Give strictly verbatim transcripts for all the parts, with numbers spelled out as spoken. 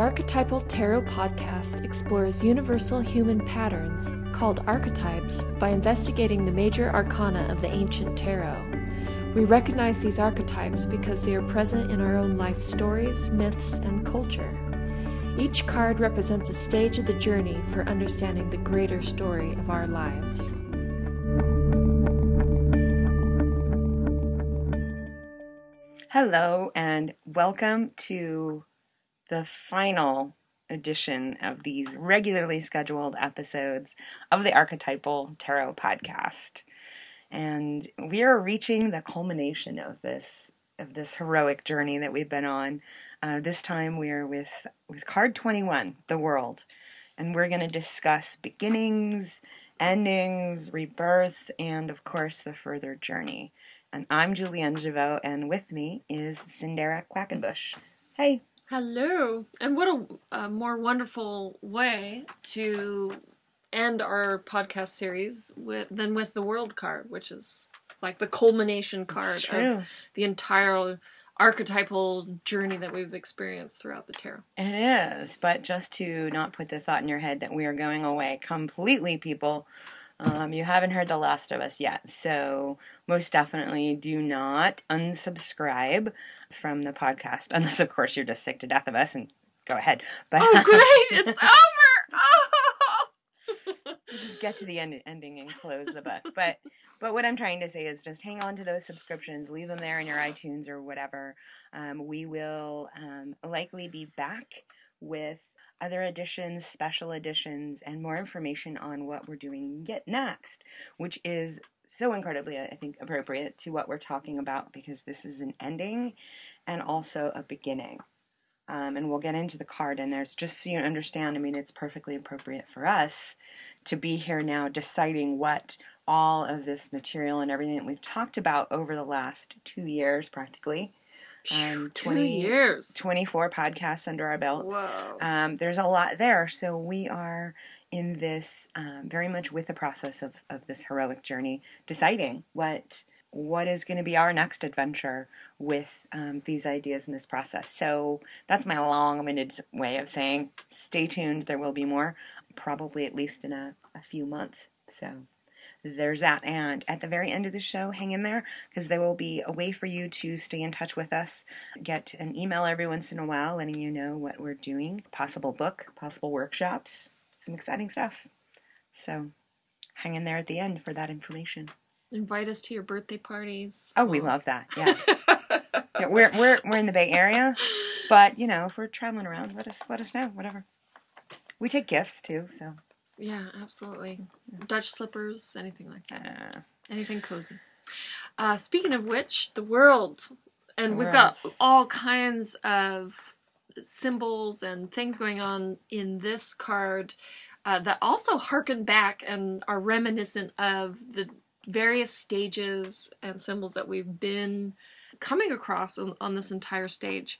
The Archetypal Tarot Podcast explores universal human patterns, called archetypes, by investigating the major arcana of the ancient tarot. We recognize these archetypes because they are present in our own life stories, myths, and culture. Each card represents a stage of the journey for understanding the greater story of our lives. Hello, and welcome to the final edition of these regularly scheduled episodes of the Archetypal Tarot Podcast. And we are reaching the culmination of this of this heroic journey that we've been on. Uh, this time we are with, with card twenty-one, The World. And we're going to discuss beginnings, endings, rebirth, and of course the further journey. And I'm Julienne Javot, and with me is Cyndera Quackenbush. Hey! Hello, and what a, a more wonderful way to end our podcast series with, than with the World card, which is like the culmination card of the entire archetypal journey that we've experienced throughout the tarot. It is, but just to not put the thought in your head that we are going away completely, people, um, you haven't heard the last of us yet, so most definitely do not unsubscribe from the podcast, unless of course you're just sick to death of us and go ahead. But oh great, it's over. Oh. Just get to the end ending and close the book. But but what I'm trying to say is just hang on to those subscriptions, leave them there in your iTunes or whatever. Um, we will um, likely be back with other editions, special editions, and more information on what we're doing yet next, which is so incredibly, I think, appropriate to what we're talking about because this is an ending and also a beginning. Um, and we'll get into the card in there. It's just so you understand, I mean, it's perfectly appropriate for us to be here now deciding what all of this material and everything that we've talked about over the last two years practically. Um, twenty years. twenty-four podcasts under our belt. Whoa. Um, there's a lot there. So we are in this um, very much with the process of, of this heroic journey, deciding what what is going to be our next adventure with um, these ideas in this process. So that's my long-winded way of saying stay tuned. There will be more, probably at least in a, a few months. So there's that. And at the very end of the show, hang in there because there will be a way for you to stay in touch with us, get an email every once in a while letting you know what we're doing, possible book, possible workshops, some exciting stuff. So hang in there at the end for that information. Invite us to your birthday parties. Oh, we love that. Yeah. yeah we're, we're, we're in the Bay Area, but you know, if we're traveling around, let us, let us know, whatever. We take gifts too. So yeah, absolutely. Dutch slippers, anything like that. Uh, anything cozy. Uh, speaking of which, the world, and the we've world. got all kinds of symbols and things going on in this card uh, that also harken back and are reminiscent of the various stages and symbols that we've been coming across on, on this entire stage.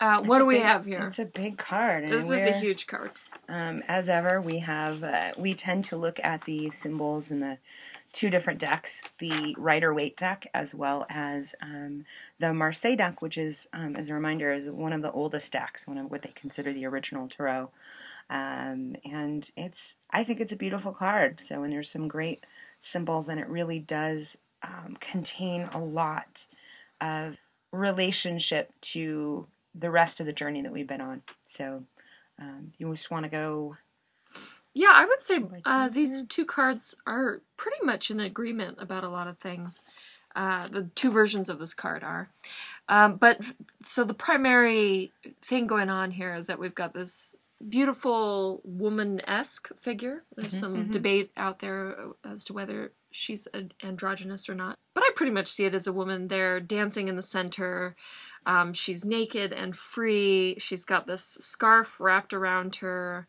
Uh, what do we big, have here? It's a big card. This is a huge card. Um, as ever, we have uh, we tend to look at the symbols in the two different decks, the Rider-Waite deck as well as um, the Marseille deck, which is, um, as a reminder, is one of the oldest decks, one of what they consider the original tarot. Um, and it's, I think it's a beautiful card. So, and there's some great symbols, and it really does um, contain a lot of relationship to the rest of the journey that we've been on. So, um, you just want to go... Yeah, I would say uh, these two cards are pretty much in agreement about a lot of things. Uh, the two versions of this card are. Um, but so the primary thing going on here is that we've got this beautiful woman-esque figure. There's mm-hmm, some mm-hmm. debate out there as to whether she's androgynous or not. But I pretty much see it as a woman there dancing in the center. Um, she's naked and free. She's got this scarf wrapped around her.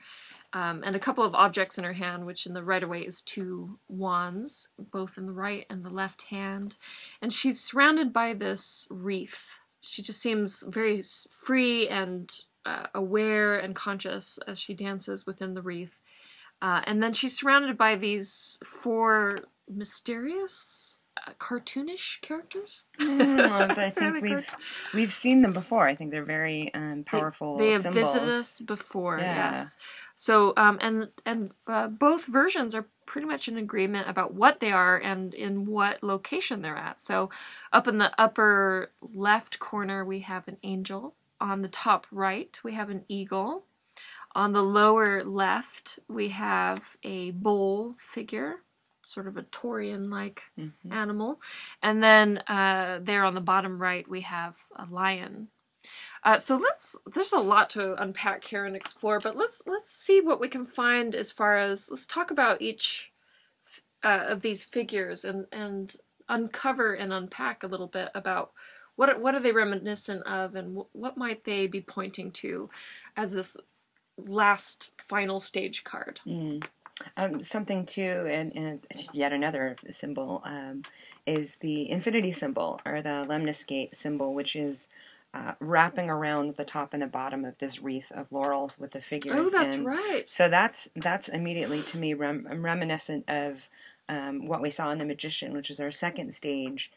Um, and a couple of objects in her hand, which in the Rider-Waite is two wands, both in the right and the left hand. And she's surrounded by this wreath. She just seems very free and uh, aware and conscious as she dances within the wreath. Uh, and then she's surrounded by these four mysterious cartoonish characters. No, but I think we've we've seen them before. I think they're very um, powerful. They, they have symbols. Visited us before. Yeah. Yes. So um, and and uh, both versions are pretty much in agreement about what they are and in what location they're at. So up in the upper left corner we have an angel. On the top right we have an eagle. On the lower left we have a bull figure, sort of a Taurian-like mm-hmm. animal. And then uh, there on the bottom right we have a lion. Uh, so let's, there's a lot to unpack here and explore, but let's let's see what we can find as far as, let's talk about each uh, of these figures and, and uncover and unpack a little bit about what, what are they reminiscent of and w what might they be pointing to as this last final stage card. Mm. Um, something too, and, and yet another symbol, um, is the infinity symbol, or the lemniscate symbol, which is Uh, wrapping around the top and the bottom of this wreath of laurels with the figures. Oh, that's and right. So that's that's immediately to me rem reminiscent of um, what we saw in The Magician, which is our second stage,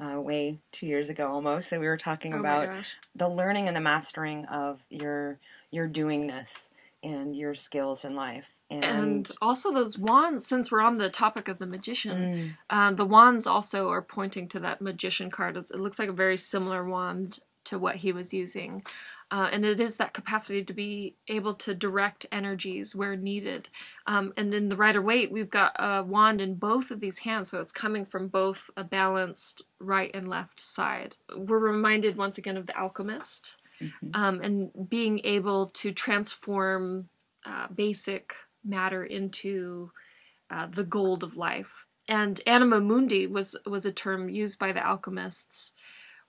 uh, way two years ago almost, that we were talking oh about the learning and the mastering of your your doingness and your skills in life. And, and also those wands, since we're on the topic of The Magician, mm. uh, the wands also are pointing to that Magician card. It's, it looks like a very similar wand to what he was using. Uh, and it is that capacity to be able to direct energies where needed. Um, and in the Rider-Waite, we've got a wand in both of these hands, so it's coming from both a balanced right and left side. We're reminded once again of the alchemist, mm-hmm. um, and being able to transform uh, basic matter into uh, the gold of life. And anima mundi was, was a term used by the alchemists,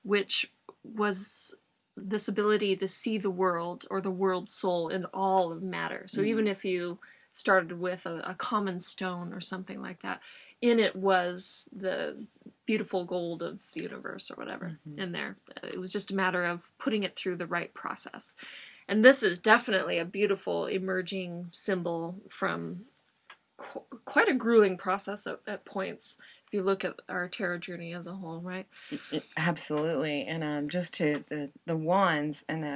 which was this ability to see the world or the world soul in all of matter. So mm-hmm. even if you started with a, a common stone or something like that, in it was the beautiful gold of the universe or whatever mm-hmm. in there. It was just a matter of putting it through the right process. And this is definitely a beautiful emerging symbol from qu quite a grueling process at, at points. You look at our tarot journey as a whole, right? Absolutely. And um, just to the, the wands and the,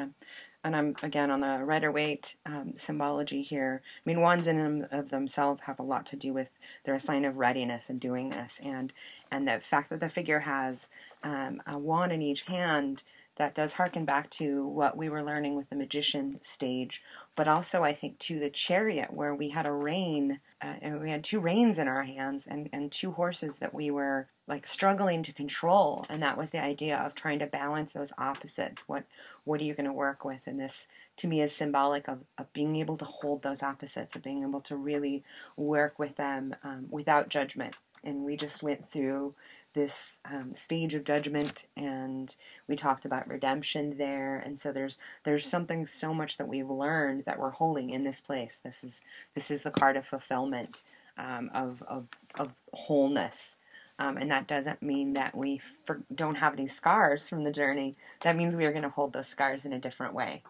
and I'm again on the Rider-Waite um, symbology here. I mean, wands in and of themselves have a lot to do with, they're a sign of readiness and doingness, and and the fact that the figure has um, a wand in each hand, that does harken back to what we were learning with the Magician stage, but also I think to the Chariot, where we had a rein, uh, and we had two reins in our hands and, and two horses that we were like struggling to control. And that was the idea of trying to balance those opposites. What, what are you going to work with? And this to me is symbolic of, of being able to hold those opposites, of being able to really work with them um, without judgment. And we just went through this um, stage of judgment, and we talked about redemption there. And so there's there's something so much that we've learned that we're holding in this place. This is this is the card of fulfillment, um, of, of of wholeness, um, and that doesn't mean that we for, don't have any scars from the journey. That means we are going to hold those scars in a different way.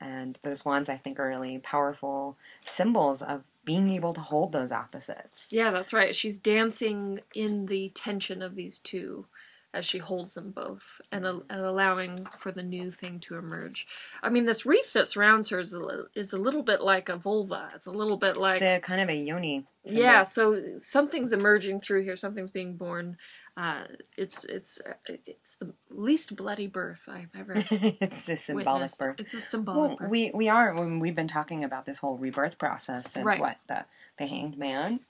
And those wands, I think, are really powerful symbols of being able to hold those opposites. Yeah, that's right. She's dancing in the tension of these two as she holds them both, and, and allowing for the new thing to emerge. I mean, this wreath that surrounds her is a, is a little bit like a vulva. It's a little bit like... It's a kind of a yoni symbol. Yeah, so something's emerging through here. Something's being born. Uh, it's it's uh, it's the least bloody birth I've ever It's a symbolic witnessed. birth. It's a symbolic well, birth. We, we are, when we've been talking about this whole rebirth process since, right. what, the, the Hanged Man?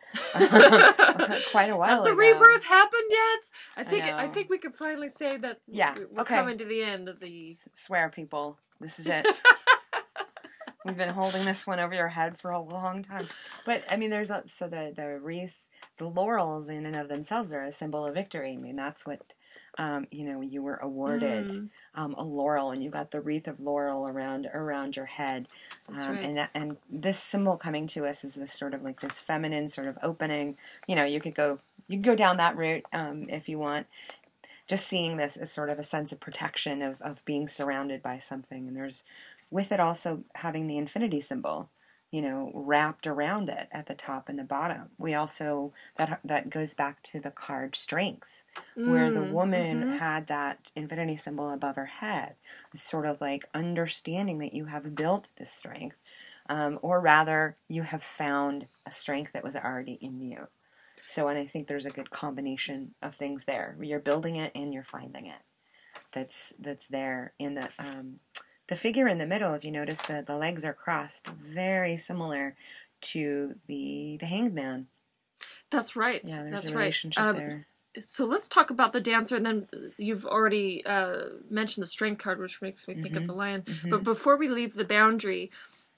Quite a while Has ago. Has the rebirth happened yet? I think I, I think we can finally say that yeah. we're okay. coming to the end of the... Swear, people. This is it. We've been holding this one over your head for a long time. But, I mean, there's a, so the, the wreath... The laurels in and of themselves are a symbol of victory. I mean, that's what, um, you know, you were awarded mm. um, a laurel, and you got the wreath of laurel around around your head. That's um, right. And that, and this symbol coming to us is this sort of like this feminine sort of opening. You know, you could go you can go down that route um, if you want. Just seeing this as sort of a sense of protection of of being surrounded by something, and there's with it also having the infinity symbol. you know, wrapped around it at the top and the bottom. We also, that that goes back to the card strength, mm, where the woman mm-hmm. had that infinity symbol above her head, sort of like understanding that you have built this strength, um, or rather you have found a strength that was already in you. So, and I think there's a good combination of things there. You're building it and you're finding it. That's that's there in the... Um, The figure in the middle, if you notice that the legs are crossed, very similar to the the hanged man. That's right. Yeah, there's That's a relationship right. um, there. So let's talk about the dancer, and then you've already uh, mentioned the strength card, which makes me mm-hmm. think of the lion. Mm-hmm. But before we leave the boundary,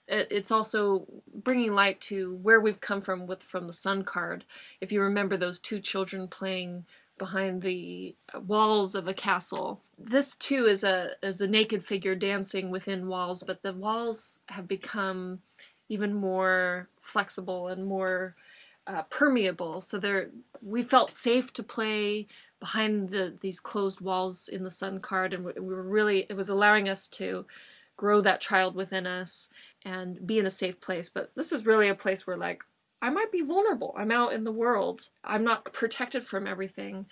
it, it's also bringing light to where we've come from with from the sun card. If you remember those two children playing behind the walls of a castle. This too is a is a naked figure dancing within walls, but the walls have become even more flexible and more uh, permeable. So there, we felt safe to play behind the these closed walls in the sun card, and we, we were really it was allowing us to grow that child within us and be in a safe place. But this is really a place where, like, I might be vulnerable. I'm out in the world. I'm not protected from everything,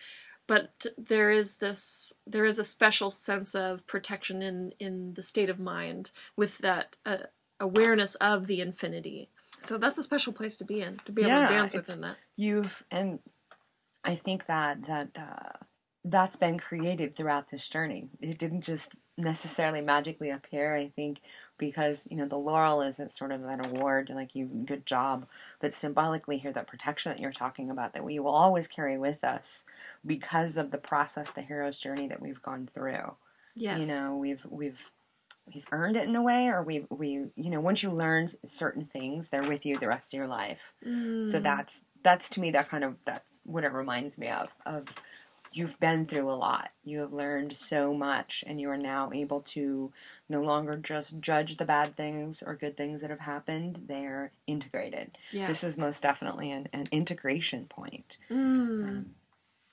but there is this, there is a special sense of protection in, in the state of mind with that uh, awareness of the infinity. So that's a special place to be in, to be able yeah, to dance within that. You've, and I think that, that, uh, that's been created throughout this journey. It didn't just necessarily magically appear, I think, because, you know, the laurel isn't sort of an award, like, you, good job, but symbolically here, that protection that you're talking about, that we will always carry with us because of the process, the hero's journey that we've gone through. Yes. You know, we've, we've, we've earned it in a way, or we, we, you know, once you learn certain things, they're with you the rest of your life. Mm. So that's, that's to me, that kind of, that's what it reminds me of, of, you've been through a lot. You have learned so much, and you are now able to no longer just judge the bad things or good things that have happened. They're integrated. Yeah. This is most definitely an, an integration point. Mm. Um,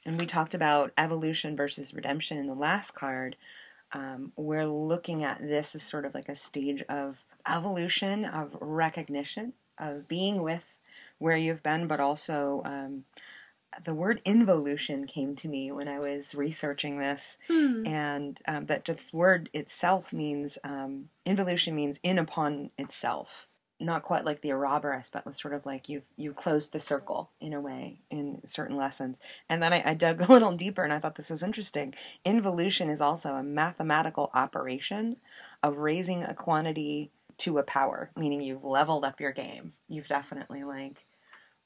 and we talked about evolution versus redemption in the last card. Um, we're looking at this as sort of like a stage of evolution, of recognition, of being with where you've been, but also... Um, the word involution came to me when I was researching this, mm. and um, that just word itself means, um, involution means in upon itself. Not quite like the Ouroboros, but was sort of like you've, you've closed the circle in a way in certain lessons. And then I, I dug a little deeper, and I thought this was interesting. Involution is also a mathematical operation of raising a quantity to a power, meaning you've leveled up your game. You've definitely, like,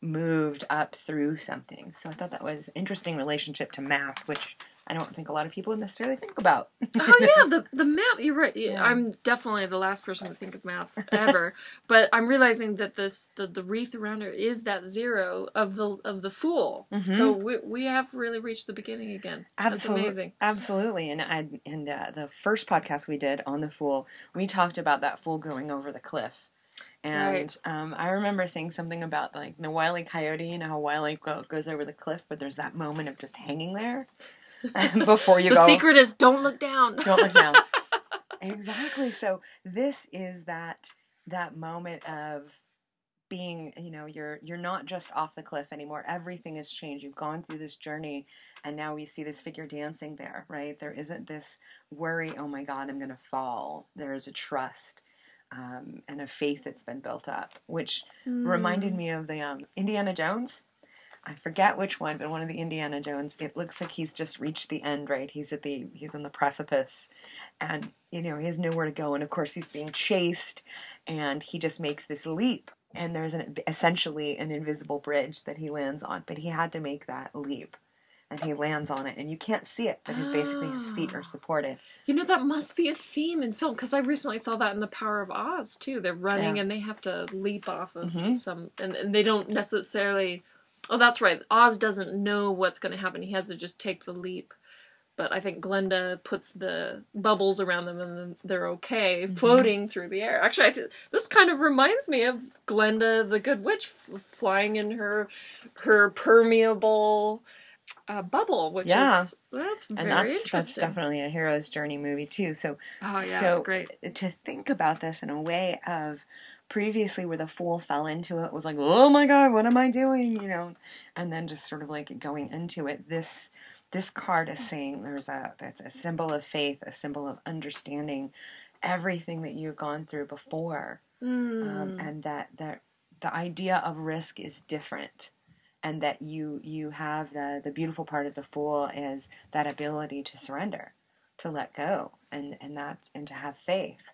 moved up through something. So I thought that was interesting relationship to math, which I don't think a lot of people necessarily think about. Oh yeah, the the math, you're right. Yeah. I'm definitely the last person to think of math ever, but I'm realizing that this the, the wreath around her is that zero of the of the fool. Mm-hmm. So we we have really reached the beginning again. Absolutely. That's amazing. Absolutely. And I and uh, the first podcast we did on the fool, we talked about that fool going over the cliff. And right. um, I remember saying something about, like, the Wile E. Coyote, you know, how Wile E. goes over the cliff, but there's that moment of just hanging there before you the go. The secret is don't look down. Don't look down. Exactly. So this is that that moment of being, you know, you're you're not just off the cliff anymore. Everything has changed. You've gone through this journey, and now we see this figure dancing there, right? There isn't this worry, oh, my God, I'm going to fall. There is a trust. Um, and a faith that's been built up, which mm. reminded me of the um, Indiana Jones. I forget which one, but one of the Indiana Jones, it looks like he's just reached the end, right? He's at the, he's on the precipice, and, you know, he has nowhere to go. And of course he's being chased, and he just makes this leap, and there's an, essentially an invisible bridge that he lands on, but he had to make that leap. And he lands on it, and you can't see it, but his basically his feet are supported. You know, that must be a theme in film, because I recently saw that in The Power of Oz, too. They're running, yeah. and they have to leap off of mm-hmm. some, and, and they don't necessarily, oh, that's right, Oz doesn't know what's going to happen. He has to just take the leap. But I think Glinda puts the bubbles around them, and they're okay, floating mm-hmm. through the air. Actually, I th- this kind of reminds me of Glinda the Good Witch f- flying in her her permeable... Uh, bubble, which yeah. is that's very and that's, interesting. That's definitely a hero's journey movie too. So, oh yeah, so that's great to think about this in a way of previously where the fool fell into it was like, oh my God, what am I doing? You know, and then just sort of like going into it. This this card is saying there's a that's a symbol of faith, a symbol of understanding everything that you've gone through before, mm. um, and that that the idea of risk is different. And that you you have the, the beautiful part of the fool is that ability to surrender, to let go, and, and that's and to have faith.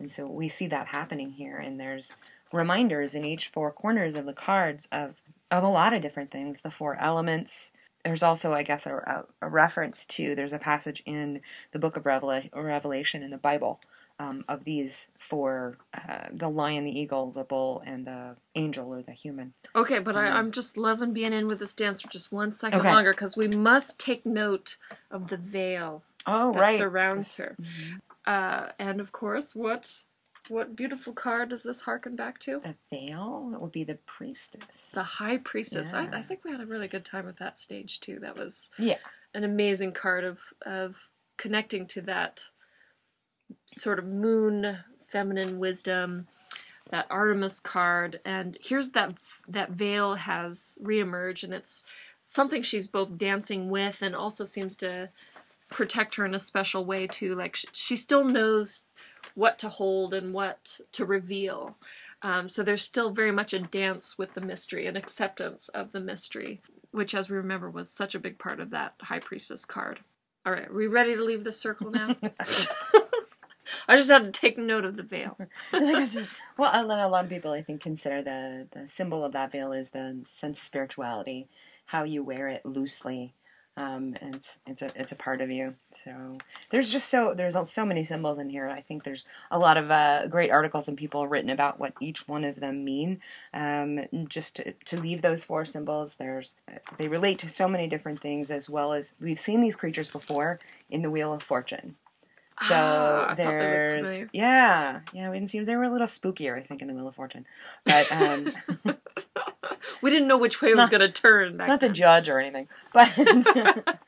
And so we see that happening here, and there's reminders in each four corners of the cards of, of a lot of different things, the four elements. There's also, I guess, a, a reference to, there's a passage in the book of Revel- Revelation in the Bible um, of these four, uh, the lion, the eagle, the bull, and the angel or the human. Okay, but I, I'm just loving being in with this dance for just one second okay. longer, because we must take note of the veil oh, that right. surrounds this, her. Mm-hmm. Uh, and, of course, what what beautiful card does this harken back to? The veil? It would be the priestess. The high priestess. Yeah. I, I think we had a really good time with that stage, too. That was yeah. an amazing card of, of connecting to that sort of moon, feminine wisdom, that Artemis card. And here's that that veil has reemerged, and it's something she's both dancing with and also seems to protect her in a special way too. Like she, she still knows what to hold and what to reveal. Um, so there's still very much a dance with the mystery and acceptance of the mystery, which, as we remember, was such a big part of that High Priestess card. All right, are we ready to leave the circle now? I just had to take note of the veil. Well, a lot, a lot of people, I think, consider the, the symbol of that veil is the sense of spirituality, how you wear it loosely. Um, and it's, it's a, it's a part of you. So there's just so, there's so many symbols in here. I think there's a lot of, uh, great articles and people written about what each one of them mean. Um, just to, to leave those four symbols, there's, they relate to so many different things, as well as we've seen these creatures before in the Wheel of Fortune. So ah, there's, I yeah, yeah, we didn't see, they were a little spookier, I think, in the Wheel of Fortune, but, um, we didn't know which way it was going to turn back Not then. To judge or anything, but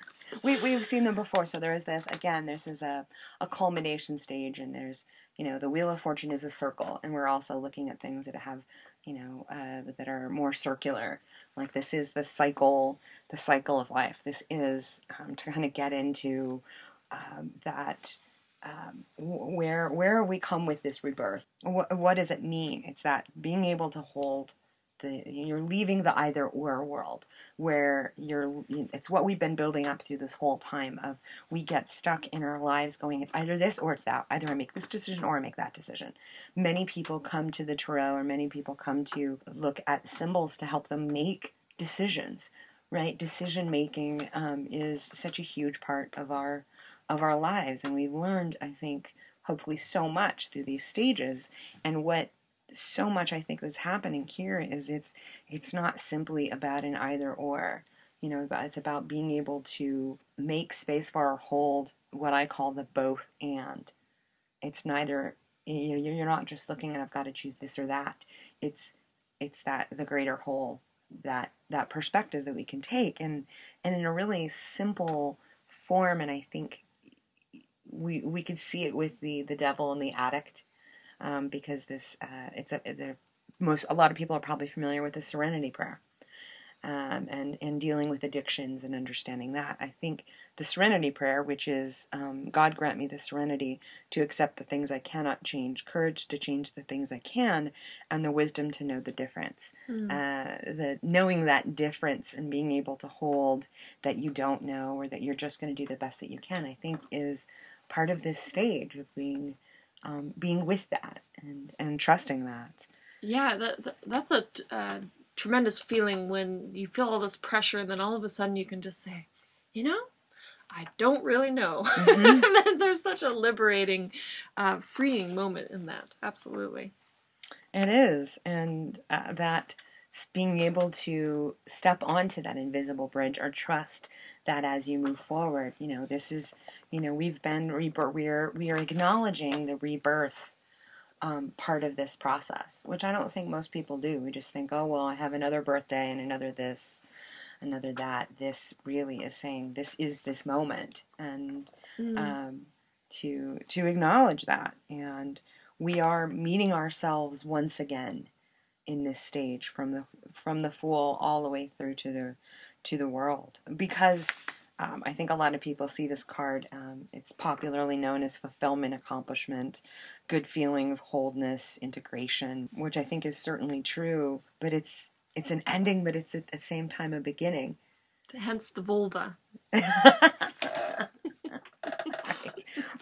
we, we've seen them before. So there is this, again, this is a, a culmination stage, and there's, you know, the Wheel of Fortune is a circle, and we're also looking at things that have, you know, uh, that are more circular. Like this is the cycle, the cycle of life. This is um, to kind of get into um, that... Um, where where we come with this rebirth. What, what does it mean? It's that being able to hold the, you're leaving the either or world, where you're, it's what we've been building up through this whole time of, we get stuck in our lives going, it's either this or it's that, either I make this decision or I make that decision. Many people come to the tarot, or many people come to look at symbols to help them make decisions, right? Decision making um, is such a huge part of our of our lives, and we've learned, I think, hopefully so much through these stages. And what so much I think is happening here is it's it's not simply about an either or, you know, it's about being able to make space for or hold what I call the both and. It's neither, you're not just looking and I've got to choose this or that. It's it's that the greater whole, that that perspective that we can take, and and in a really simple form. And I think we we could see it with the the devil and the addict, um, because this uh, it's a they're most a lot of people are probably familiar with the Serenity Prayer, um, and and dealing with addictions and understanding that. I think the Serenity Prayer, which is um, God grant me the serenity to accept the things I cannot change, courage to change the things I can, and the wisdom to know the difference. Mm. Uh, the knowing that difference and being able to hold that you don't know, or that you're just going to do the best that you can, I think is part of this stage of being um, being with that and, and trusting that. Yeah, that, that, that's a uh, tremendous feeling when you feel all this pressure, and then all of a sudden you can just say, you know, I don't really know. Mm-hmm. There's such a liberating, uh, freeing moment in that. Absolutely. It is. And uh, that being able to step onto that invisible bridge, or trust that as you move forward, you know, this is, you know, we've been, rebirth, we're, we are acknowledging the rebirth um, part of this process, which I don't think most people do. We just think, oh, well, I have another birthday and another this, another that. This really is saying this is this moment, and mm. um, to to acknowledge that, and we are meeting ourselves once again in this stage, from the from the Fool all the way through to the to the World, because um, I think a lot of people see this card. Um, it's popularly known as fulfillment, accomplishment, good feelings, wholeness, integration, which I think is certainly true. But it's it's an ending, but it's at the same time a beginning. Hence the vulva.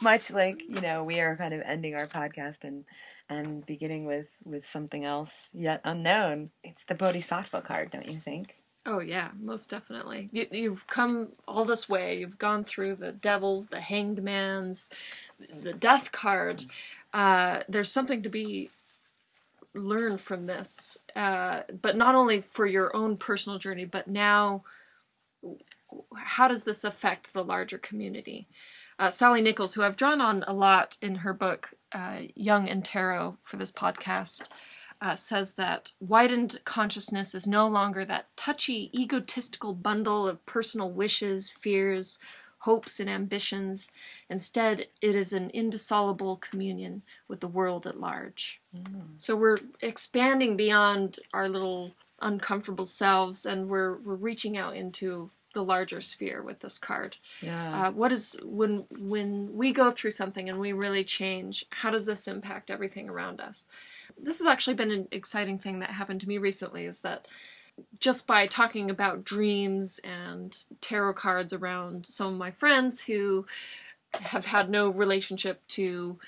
Much like, you know, we are kind of ending our podcast and and beginning with, with something else yet unknown. It's the Bodhisattva card, don't you think? Oh, yeah, most definitely. You, you've come all this way. You've gone through the devils, the hanged man's, the death card. Uh, there's something to be learned from this, uh, but not only for your own personal journey, but now how does this affect the larger community? Uh, Sally Nichols, who I've drawn on a lot in her book, uh, Jung and Tarot, for this podcast, uh, says that widened consciousness is no longer that touchy, egotistical bundle of personal wishes, fears, hopes, and ambitions. Instead, it is an indissoluble communion with the world at large. Mm. So we're expanding beyond our little uncomfortable selves, and we're we're reaching out into the larger sphere with this card. Yeah. Uh, what is when when we go through something and we really change? How does this impact everything around us? This has actually been an exciting thing that happened to me recently. Is that just by talking about dreams and tarot cards around some of my friends who have had no relationship to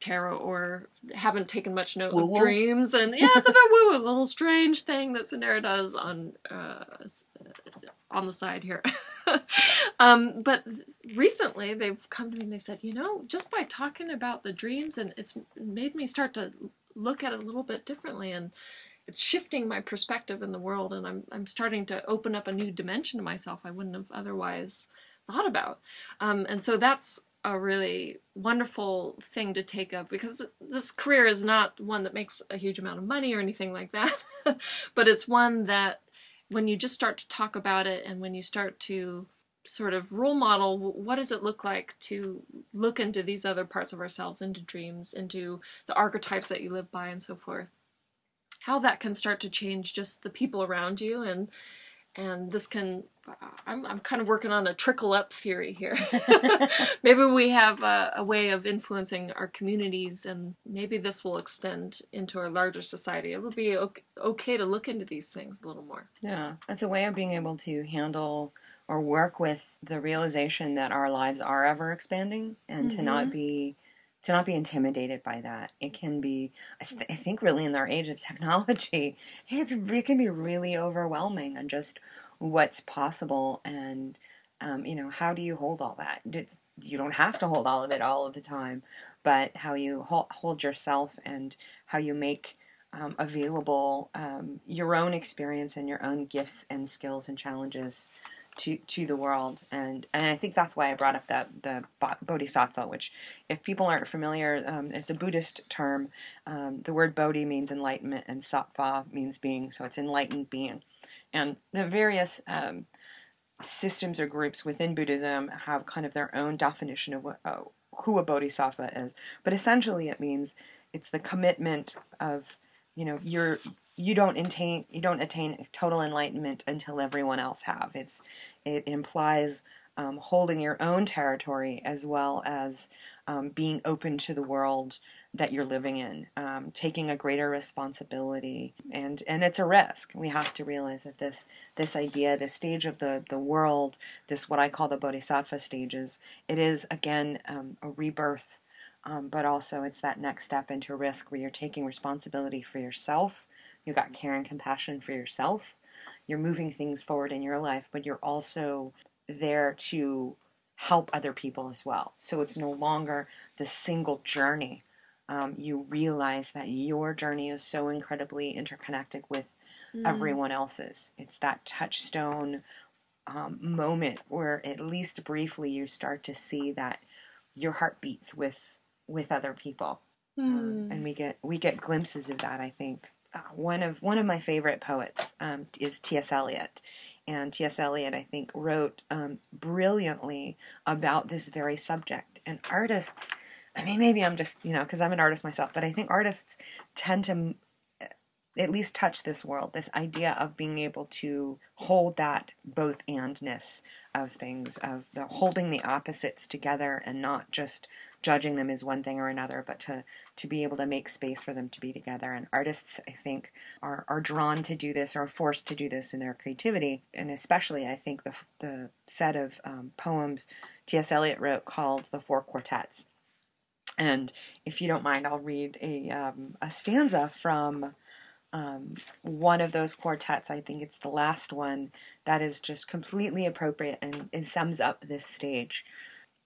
tarot or haven't taken much note woo-woo. of dreams, and yeah, it's a bit woo-woo, a little strange thing that Cyndera does on uh, on the side here. um, but recently they've come to me and they said, you know, just by talking about the dreams, and it's made me start to look at it a little bit differently, and it's shifting my perspective in the world, and I'm I'm starting to open up a new dimension to myself I wouldn't have otherwise thought about. Um, and so that's a really wonderful thing to take up, because this career is not one that makes a huge amount of money or anything like that, but it's one that when you just start to talk about it and when you start to sort of role model, what does it look like to look into these other parts of ourselves, into dreams, into the archetypes that you live by and so forth, how that can start to change just the people around you. And And this can, I'm, I'm kind of working on a trickle-up theory here. Maybe we have a, a way of influencing our communities, and maybe this will extend into our larger society. It will be okay to look into these things a little more. Yeah, that's a way of being able to handle or work with the realization that our lives are ever-expanding, and mm-hmm. to not be... to not be intimidated by that. It can be, I, th- I think really in our age of technology, it's, it can be really overwhelming on just what's possible, and, um, you know, how do you hold all that? It's, you don't have to hold all of it all of the time, but how you hold, hold yourself, and how you make um, available um, your own experience and your own gifts and skills and challenges to to the world. And and I think that's why I brought up that the bodhisattva, which, if people aren't familiar, um, it's a Buddhist term. Um, the word bodhi means enlightenment, and sattva means being, so it's enlightened being. And the various um, systems or groups within Buddhism have kind of their own definition of what, uh, who a bodhisattva is, but essentially it means it's the commitment of, you know, your You don't attain you don't attain total enlightenment until everyone else have. It's it implies um, holding your own territory, as well as um, being open to the world that you're living in, um, taking a greater responsibility, and and it's a risk. We have to realize that this this idea, this stage of the the world, this what I call the bodhisattva stages, it is again um, a rebirth, um, but also it's that next step into risk where you're taking responsibility for yourself. You've got care and compassion for yourself. You're moving things forward in your life, but you're also there to help other people as well. So it's no longer the single journey. Um, you realize that your journey is so incredibly interconnected with mm. everyone else's. It's that touchstone um, moment where at least briefly you start to see that your heart beats with, with other people. Mm. Um, and we get, we get glimpses of that, I think. Uh, one of one of my favorite poets um, is T S Eliot, and T S Eliot, I think, wrote um, brilliantly about this very subject. And artists I mean, maybe I'm just, you know, because I'm an artist myself, but I think artists tend to at least touch this world, this idea of being able to hold that both-and-ness of things, of the holding the opposites together and not just judging them as one thing or another, but to, to be able to make space for them to be together. And artists, I think, are, are drawn to do this or forced to do this in their creativity. And especially, I think, the, the set of um, poems T S Eliot wrote called The Four Quartets. And if you don't mind, I'll read a um, a stanza from um, one of those quartets. I think it's the last one that is just completely appropriate and, and sums up this stage.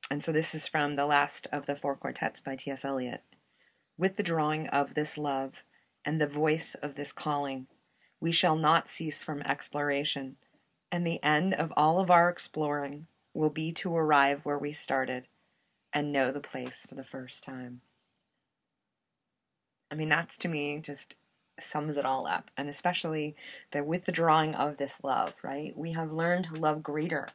And so this is from the last of the four quartets by T S Eliot. With the drawing of this love and the voice of this calling, we shall not cease from exploration, and the end of all of our exploring will be to arrive where we started, and know the place for the first time. I mean, that's to me just sums it all up. And especially that with the drawing of this love, right? We have learned to love greater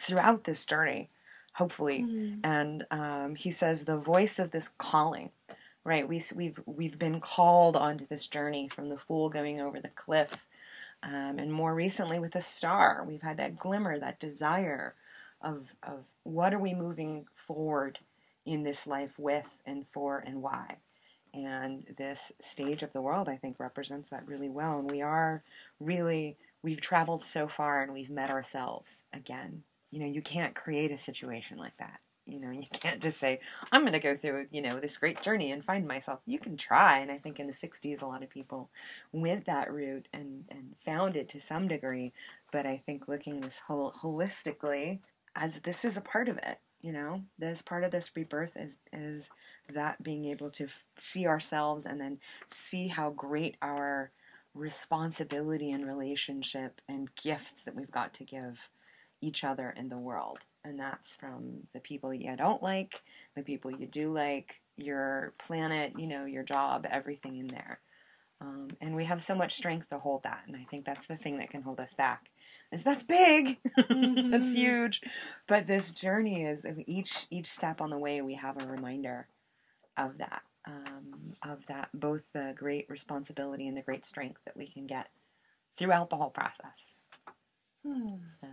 throughout this journey, hopefully. Mm. And um, he says the voice of this calling, right? We, we've, we've been called onto this journey from the fool going over the cliff. Um, and more recently with the star, we've had that glimmer, that desire of, of what are we moving forward in this life with and for and why. And this stage of the world, I think, represents that really well. And we are really, we've traveled so far and we've met ourselves again. You know, you can't create a situation like that. You know, you can't just say, I'm going to go through, you know, this great journey and find myself. You can try. And I think in the sixties, a lot of people went that route and, and found it to some degree. But I think looking this whole holistically, as this is a part of it, you know, this part of this rebirth is, is that being able to f- see ourselves and then see how great our responsibility and relationship and gifts that we've got to give each other in the world. And that's from the people you don't like, the people you do like, your planet, you know, your job, everything in there. Um, and we have so much strength to hold that. And I think that's the thing that can hold us back. Is that's big, that's huge, but this journey is each each step on the way we have a reminder of that, um, of that both the great responsibility and the great strength that we can get throughout the whole process. Hmm. So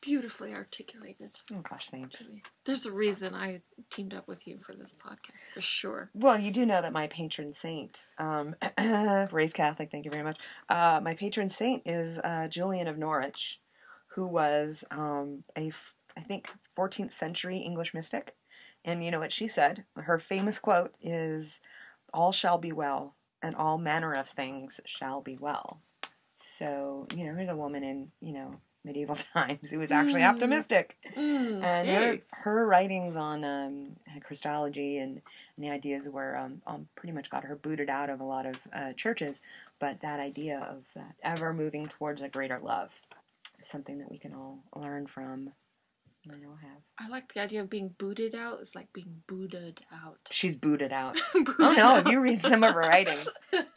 beautifully articulated. Oh gosh, thanks. There's a reason I teamed up with you for this podcast for sure. Well, you do know that my patron saint, um, raised Catholic, thank you very much. Uh, my patron saint is uh, Julian of Norwich, who was um, a I think fourteenth century English mystic, and you know what she said. Her famous quote is, "All shall be well, and all manner of things shall be well." So you know, here's a woman in you know. medieval times who was actually mm. optimistic. Mm. And her, her writings on um, Christology and, and the ideas were um, um, pretty much got her booted out of a lot of uh, churches, but that idea of that ever moving towards a greater love is something that we can all learn from. I know have. I like the idea of being booted out. It's like being booted out. She's booted out. booted oh no, out. You read some of her writings.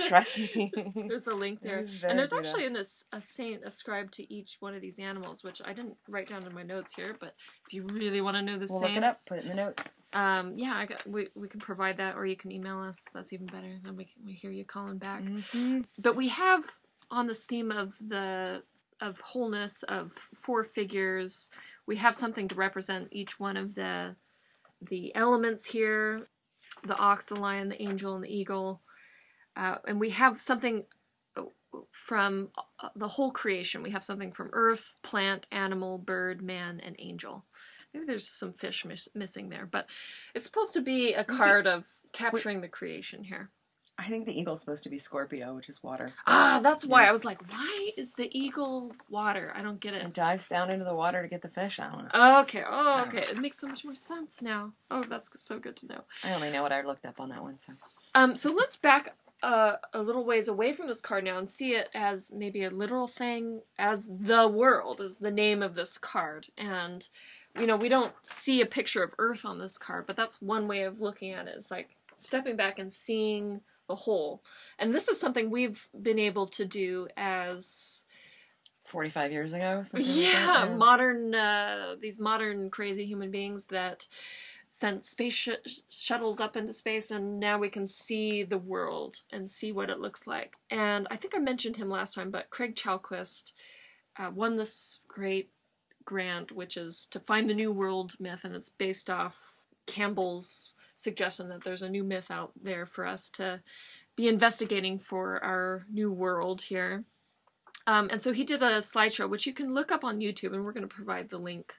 Trust me. There's a link there. And there's actually an, a, a saint ascribed to each one of these animals, which I didn't write down in my notes here, but if you really want to know the we'll saints. Look it up, put it in the notes. Um, yeah, I got, we, we can provide that, or you can email us. That's even better. Then we, we hear you calling back. Mm-hmm. But we have, on this theme of the of wholeness, of four figures, we have something to represent each one of the the elements here, the ox, the lion, the angel, and the eagle. Uh, and we have something from the whole creation. We have something from earth, plant, animal, bird, man, and angel. Maybe there's some fish mis- missing there, but it's supposed to be a card of capturing Wait. the creation here. I think the eagle's supposed to be Scorpio, which is water. Ah, that's why. Yeah. I was like, why is the eagle water? I don't get it. It dives down into the water to get the fish. I don't know. Okay. Oh, okay. It makes so much more sense now. Oh, that's so good to know. I only know what I looked up on that one. So, um, so let's back uh, a little ways away from this card now and see it as maybe a literal thing, as the world is the name of this card. And, you know, we don't see a picture of Earth on this card, but that's one way of looking at it. It's like stepping back and seeing the whole. And this is something we've been able to do as forty-five years ago. Yeah, like that, yeah. Modern, uh, these modern crazy human beings that sent space sh shuttles up into space, and now we can see the world and see what it looks like. And I think I mentioned him last time, but Craig Chalquist uh, won this great grant, which is to find the new world myth, and it's based off Campbell's suggestion that there's a new myth out there for us to be investigating for our new world here. Um, and so he did a slideshow, which you can look up on YouTube, and we're going to provide the link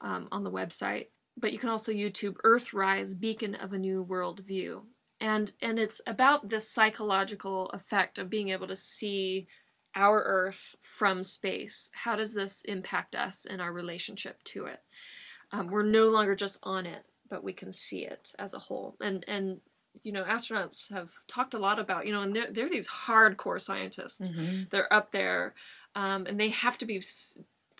um, on the website. But you can also YouTube Earthrise, Beacon of a New World View. And, and it's about this psychological effect of being able to see our Earth from space. How does this impact us and our relationship to it? Um, we're no longer just on it, but we can see it as a whole. And, and you know, astronauts have talked a lot about, you know, and they're, they're these hardcore scientists. Mm-hmm. They're up there, um, and they have to be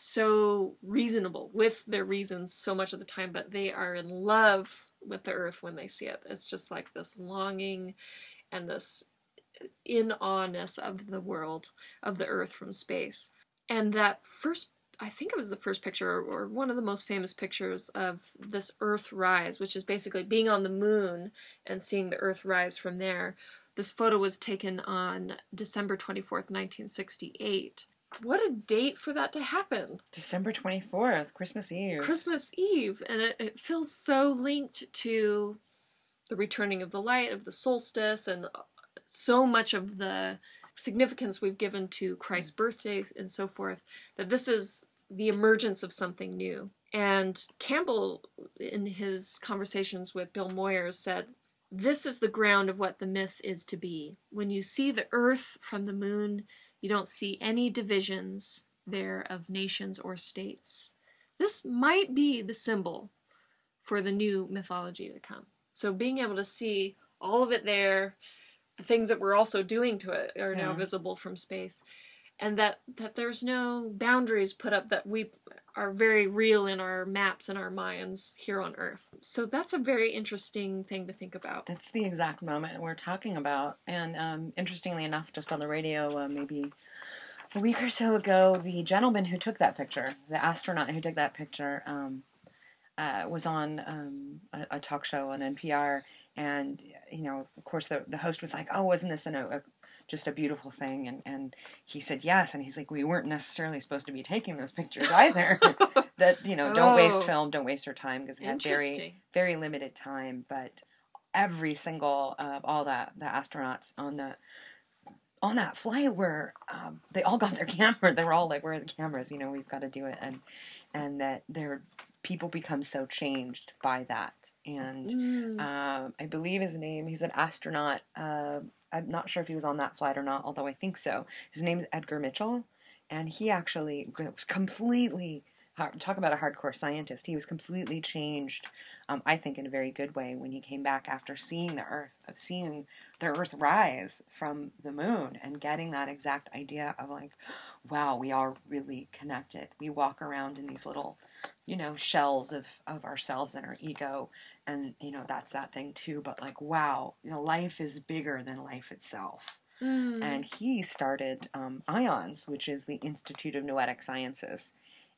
so reasonable with their reasons so much of the time, but they are in love with the Earth when they see it. It's just like this longing and this in awe-ness of the world, of the Earth from space. And that first, I think it was the first picture, or one of the most famous pictures of this Earth rise, which is basically being on the moon and seeing the Earth rise from there. This photo was taken on December twenty-fourth, nineteen sixty-eight. What a date for that to happen. December twenty-fourth, Christmas Eve. Christmas Eve. And it, it feels so linked to the returning of the light, of the solstice, and so much of the significance we've given to Christ's birthday and so forth, that this is the emergence of something new. And Campbell, in his conversations with Bill Moyers, said, this is the ground of what the myth is to be. When you see the Earth from the moon, you don't see any divisions there of nations or states. This might be the symbol for the new mythology to come. So being able to see all of it there, the things that we're also doing to it are now yeah. visible from space, and that, that there's no boundaries put up, that we are very real in our maps and our minds here on Earth. So that's a very interesting thing to think about. That's the exact moment we're talking about. And um, interestingly enough, just on the radio, uh, maybe a week or so ago, the gentleman who took that picture, the astronaut who took that picture, um, uh, was on um, a, a talk show on N P R. And, you know, of course, the, the host was like, oh, wasn't this an, a, a, just a beautiful thing? And, and he said, yes. And he's like, we weren't necessarily supposed to be taking those pictures either. That, you know, don't oh. waste film, don't waste your time, because they had very, very limited time. But every single, uh, all that, the astronauts on the, on that flight were, um, they all got their camera. They were all like, where are the cameras? You know, we've got to do it. And, and that they're, people become so changed by that. And mm. um, I believe his name, he's an astronaut. Uh, I'm not sure if he was on that flight or not, although I think so. His name's Edgar Mitchell. And he actually was completely, talk about a hardcore scientist. He was completely changed, um, I think in a very good way, when he came back after seeing the Earth, of seeing the Earth rise from the moon, and getting that exact idea of like, wow, we are really connected. We walk around in these little, you know, shells of, of ourselves and our ego. And, you know, that's that thing too. But like, wow, you know, life is bigger than life itself. Mm. And he started um, IONS, which is the Institute of Noetic Sciences.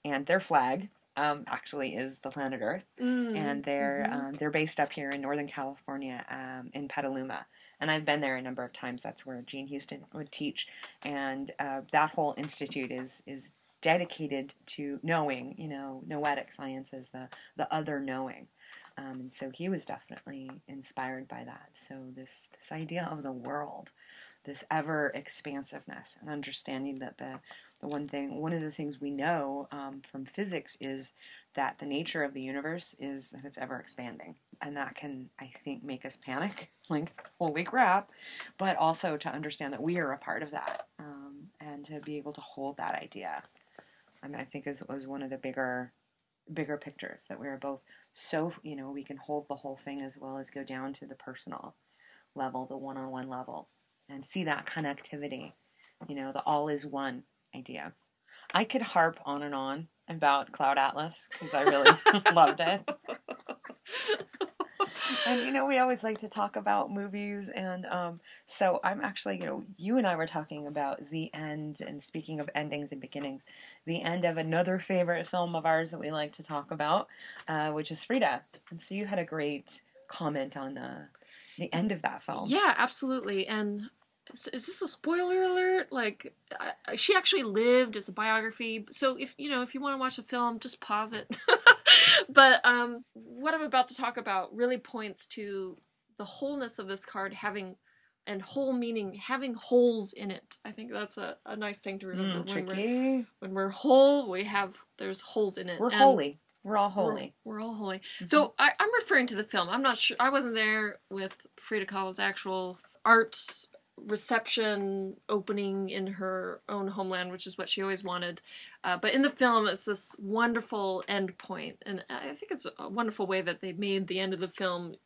And their flag um, actually is the planet Earth. Mm. And they're, mm-hmm. um, they're based up here in Northern California um, in Petaluma. And I've been there a number of times. That's where Gene Houston would teach. And uh, that whole institute is is dedicated to knowing, you know, noetic sciences, the, the other knowing. Um, and so he was definitely inspired by that. So this, this idea of the world, this ever-expansiveness, and understanding that the, the one thing, one of the things we know um, from physics is that the nature of the universe is that it's ever-expanding. And that can, I think, make us panic, like, holy crap, but also to understand that we are a part of that, um, and to be able to hold that idea. I mean, I think it was one of the bigger, bigger pictures, that we are both so, you know, we can hold the whole thing as well as go down to the personal level, the one-on-one level, and see that connectivity, you know, the all is one idea. I could harp on and on about Cloud Atlas because I really loved it. And, you know, we always like to talk about movies. And um, so I'm actually, you know, you and I were talking about the end, and speaking of endings and beginnings, the end of another favorite film of ours that we like to talk about, uh, which is Frida. And so you had a great comment on the, the end of that film. Yeah, absolutely. And Is, is this a spoiler alert? Like, I, she actually lived. It's a biography. So if, you know, if you want to watch the film, just pause it. But um, what I'm about to talk about really points to the wholeness of this card having, and whole meaning, having holes in it. I think that's a, a nice thing to remember. Mm, when, we're, when we're whole, we have, there's holes in it. We're and holy. We're all holy. We're, we're all holy. Mm-hmm. So I, I'm referring to the film. I'm not sure. I wasn't there with Frida Kahlo's actual art reception opening in her own homeland, which is what she always wanted. Uh, but in the film, it's this wonderful end point. And I think it's a wonderful way that they made the end of the film,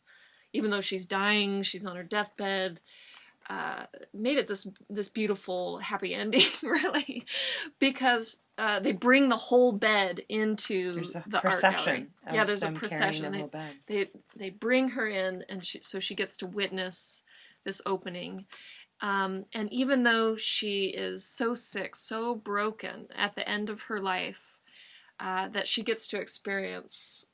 even though she's dying, she's on her deathbed, uh, made it this this beautiful, happy ending, really, because uh, they bring the whole bed into the art gallery. Yeah, there's a procession. They, they, they bring her in, and she, so she gets to witness this opening. Um, and even though she is so sick, so broken at the end of her life, uh, that she gets to experience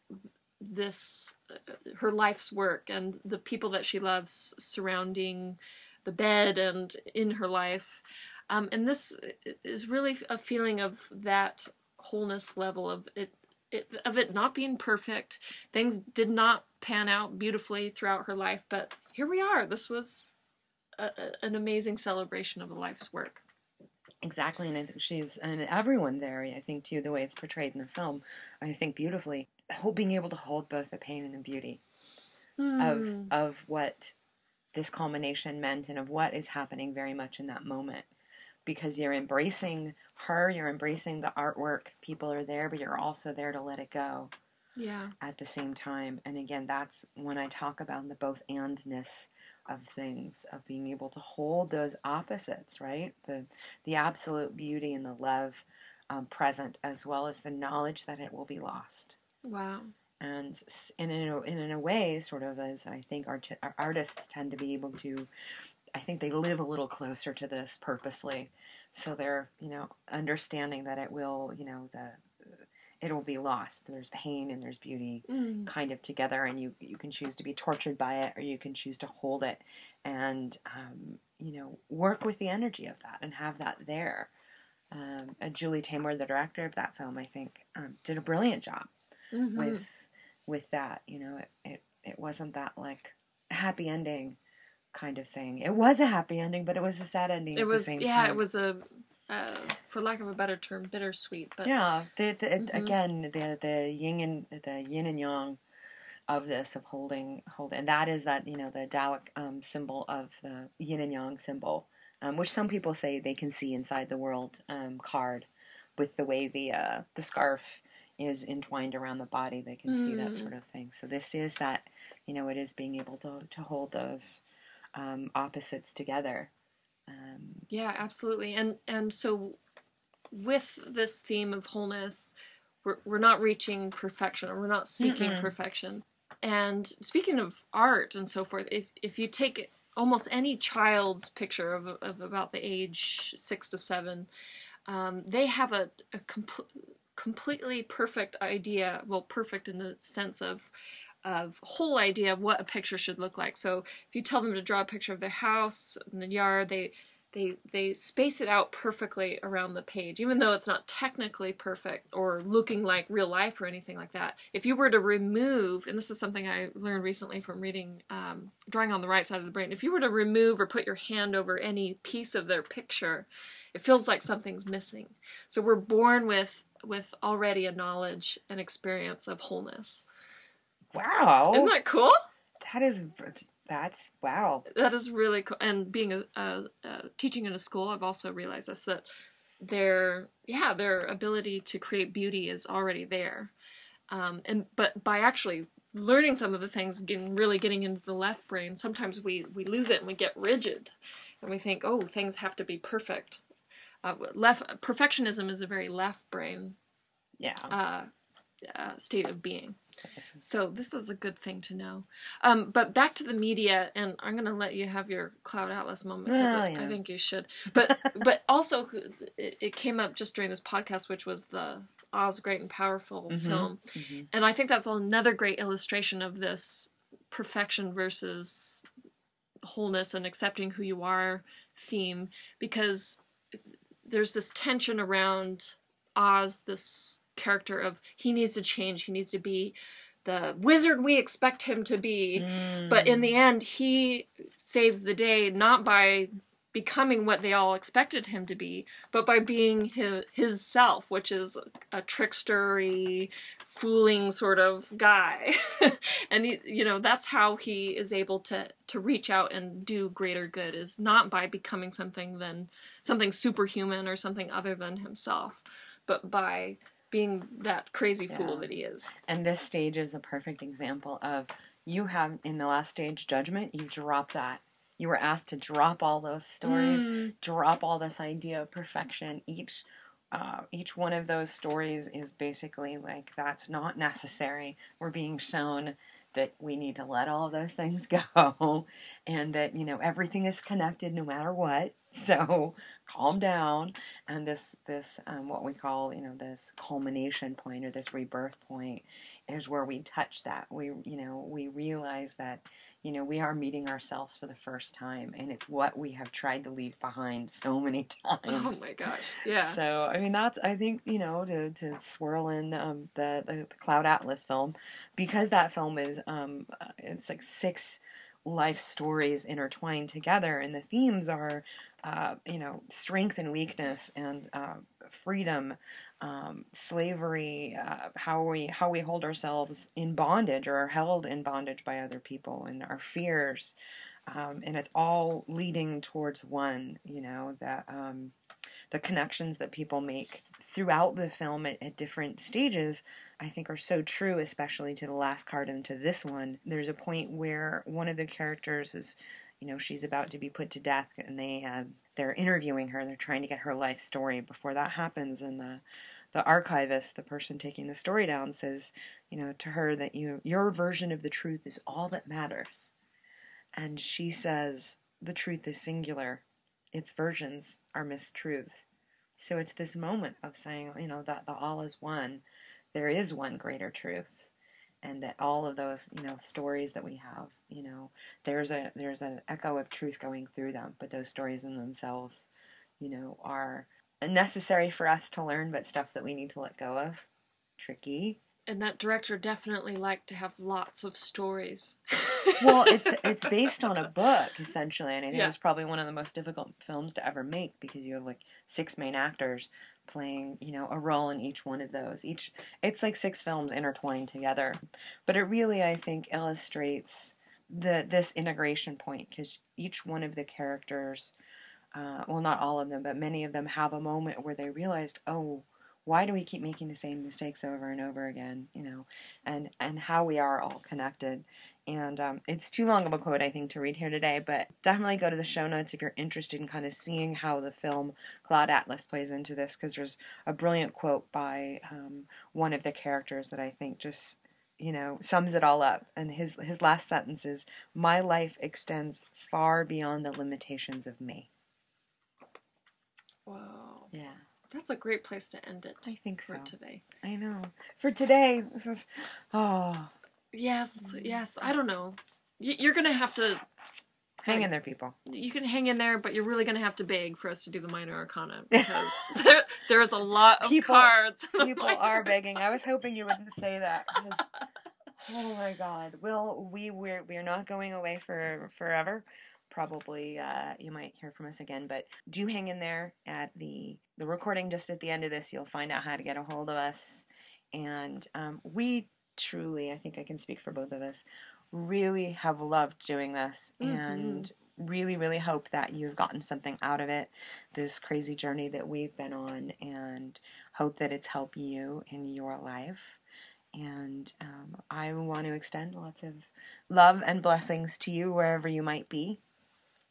this, uh, her life's work and the people that she loves surrounding the bed and in her life. Um, and this is really a feeling of that wholeness level of it, it, of it not being perfect. Things did not pan out beautifully throughout her life, but here we are. This was A, a, an amazing celebration of a life's work. Exactly, and I think she's, and everyone there, I think too, the way it's portrayed in the film, I think beautifully, being able to hold both the pain and the beauty mm. of of what this culmination meant and of what is happening very much in that moment. Because you're embracing her, you're embracing the artwork, people are there, but you're also there to let it go. Yeah. At the same time, and again, that's when I talk about the both andness of things, of being able to hold those opposites, right? The the absolute beauty and the love um, present, as well as the knowledge that it will be lost. Wow. And, and in, a, in a way, sort of as I think art, artists tend to be able to, I think they live a little closer to this purposely. So they're, you know, understanding that it will, you know, the it'll be lost. There's pain and there's beauty mm. kind of together, and you, you can choose to be tortured by it, or you can choose to hold it and, um, you know, work with the energy of that and have that there. Um, and Julie Tamer, the director of that film, I think, um, did a brilliant job mm-hmm. with with that. You know, it, it, it wasn't that, like, happy ending kind of thing. It was a happy ending, but it was a sad ending it at was, the same yeah, time. Yeah, it was a... Uh, for lack of a better term, bittersweet. But yeah, the, the, mm-hmm. again, the the yin and the yin and yang of this, of holding, hold, and that is that, you know, the Taoic um, symbol of the yin and yang symbol, um, which some people say they can see inside the world um, card, with the way the uh, the scarf is entwined around the body, they can mm. see that sort of thing. So this is that, you know, it is being able to to hold those um, opposites together. Um, yeah, absolutely. And and so with this theme of wholeness, we're, we're not reaching perfection, or we're not seeking mm-mm. perfection. And speaking of art and so forth, if if you take almost any child's picture of, of about the age six to seven, um, they have a, a comp- completely perfect idea, well, perfect in the sense of of whole idea of what a picture should look like. So if you tell them to draw a picture of their house and the yard, they they they space it out perfectly around the page, even though it's not technically perfect or looking like real life or anything like that. If you were to remove, and this is something I learned recently from reading um, Drawing on the Right Side of the Brain, if you were to remove or put your hand over any piece of their picture, it feels like something's missing. So we're born with with already a knowledge and experience of wholeness. Wow. Isn't that cool? That is, that's, wow. That is really cool. And being a, a, a teaching in a school, I've also realized this, that their, yeah, their ability to create beauty is already there. Um, and but by actually learning some of the things, getting, really getting into the left brain, sometimes we, we lose it and we get rigid. And we think, oh, things have to be perfect. Uh, left perfectionism is a very left brain yeah. uh, uh, state of being. So this is a good thing to know. Um, but back to the media, and I'm going to let you have your Cloud Atlas moment, because well, I, yeah. I think you should. But but also, it, it came up just during this podcast, which was the Oz Great and Powerful mm-hmm. film. Mm-hmm. And I think that's another great illustration of this perfection versus wholeness and accepting who you are theme, because there's this tension around Oz, this character of he needs to change, he needs to be the wizard we expect him to be, mm. but in the end he saves the day not by becoming what they all expected him to be, but by being his, his self, which is a trickstery, fooling sort of guy. And, he, you know, that's how he is able to, to reach out and do greater good, is not by becoming something than something superhuman or something other than himself, but by being that crazy yeah. fool that he is. And this stage is a perfect example of, you have, in the last stage, judgment, you drop that. You were asked to drop all those stories, mm. drop all this idea of perfection. Each uh, each one of those stories is basically like, that's not necessary. We're being shown that we need to let all of those things go, and that, you know, everything is connected no matter what. So calm down. And this, this um, what we call, you know, this culmination point or this rebirth point is where we touch that. We, you know, we realize that, you know, we are meeting ourselves for the first time, and it's what we have tried to leave behind so many times. Oh my gosh, yeah. So, I mean, that's, I think, you know, to, to swirl in um, the, the, the Cloud Atlas film, because that film is, um, it's like six life stories intertwined together, and the themes are, uh, you know, strength and weakness, and uh, freedom, Um, slavery, uh, how we how we hold ourselves in bondage or are held in bondage by other people, and our fears, um, and it's all leading towards one. You know, that um, the connections that people make throughout the film at, at different stages, I think, are so true, especially to the last card and to this one. There's a point where one of the characters is, you know, she's about to be put to death, and they uh, they're interviewing her. They're trying to get her life story before that happens, and the The archivist, the person taking the story down, says, you know, to her that you your version of the truth is all that matters. And she says, the truth is singular. Its versions are mistruth. So it's this moment of saying, you know, that the all is one. There is one greater truth. And that all of those, you know, stories that we have, you know, there's a there's an echo of truth going through them. But those stories in themselves, you know, are necessary for us to learn, but stuff that we need to let go of. Tricky. And that director definitely liked to have lots of stories. Well, it's it's based on a book, essentially, and I think yeah. it was probably one of the most difficult films to ever make, because you have like six main actors playing, you know, a role in each one of those. Each it's like six films intertwined together. But it really, I think, illustrates the this integration point, because each one of the characters, Uh, well, not all of them, but many of them have a moment where they realized, oh, why do we keep making the same mistakes over and over again, you know, and, and how we are all connected. And um, it's too long of a quote, I think, to read here today, but definitely go to the show notes if you're interested in kind of seeing how the film Cloud Atlas plays into this, because there's a brilliant quote by um, one of the characters that I think just, you know, sums it all up. And his, his last sentence is, "My life extends far beyond the limitations of me." Wow. Yeah. That's a great place to end it. I think so. For today. I know. For today, this is, oh. Yes, yes. I don't know. You're going to have to... Hang like, in there, people. You can hang in there, but you're really going to have to beg for us to do the minor arcana, because there, there is a lot of people, cards. People are begging. I was hoping you wouldn't say that. Oh, my God. Well, we, we're, we're not going away for forever. Probably uh, you might hear from us again, but do hang in there at the, the recording just at the end of this. You'll find out how to get a hold of us. And um, we truly, I think I can speak for both of us, really have loved doing this, mm-hmm. and really, really hope that you've gotten something out of it, this crazy journey that we've been on, and hope that it's helped you in your life. And um, I want to extend lots of love and blessings to you wherever you might be.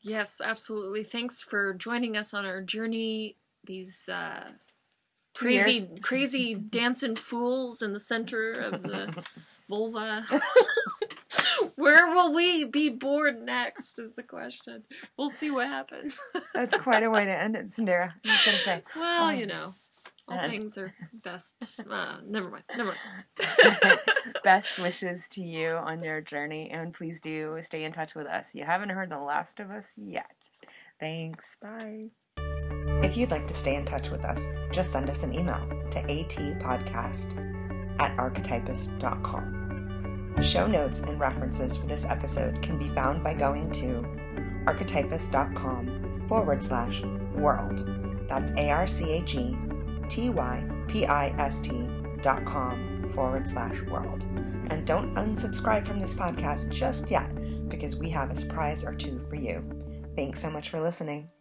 Yes, absolutely. Thanks for joining us on our journey. These uh, crazy, crazy dancing fools in the center of the vulva. Where will we be born next is the question. We'll see what happens. That's quite a way to end it, Cyndera. I was going to say. Well, um, you know, all uh, things are best. Uh, never mind. Never mind. Best wishes to you on your journey, and please do stay in touch with us. You haven't heard the last of us yet. Thanks. Bye. If you'd like to stay in touch with us, just send us an email to atpodcast at archetypist dot com. Show notes and references for this episode can be found by going to archetypist.com forward slash world. That's A-R-C-A-G-T-Y-P-I-S-T dot com forward slash world. And don't unsubscribe from this podcast just yet, because we have a surprise or two for you. Thanks so much for listening.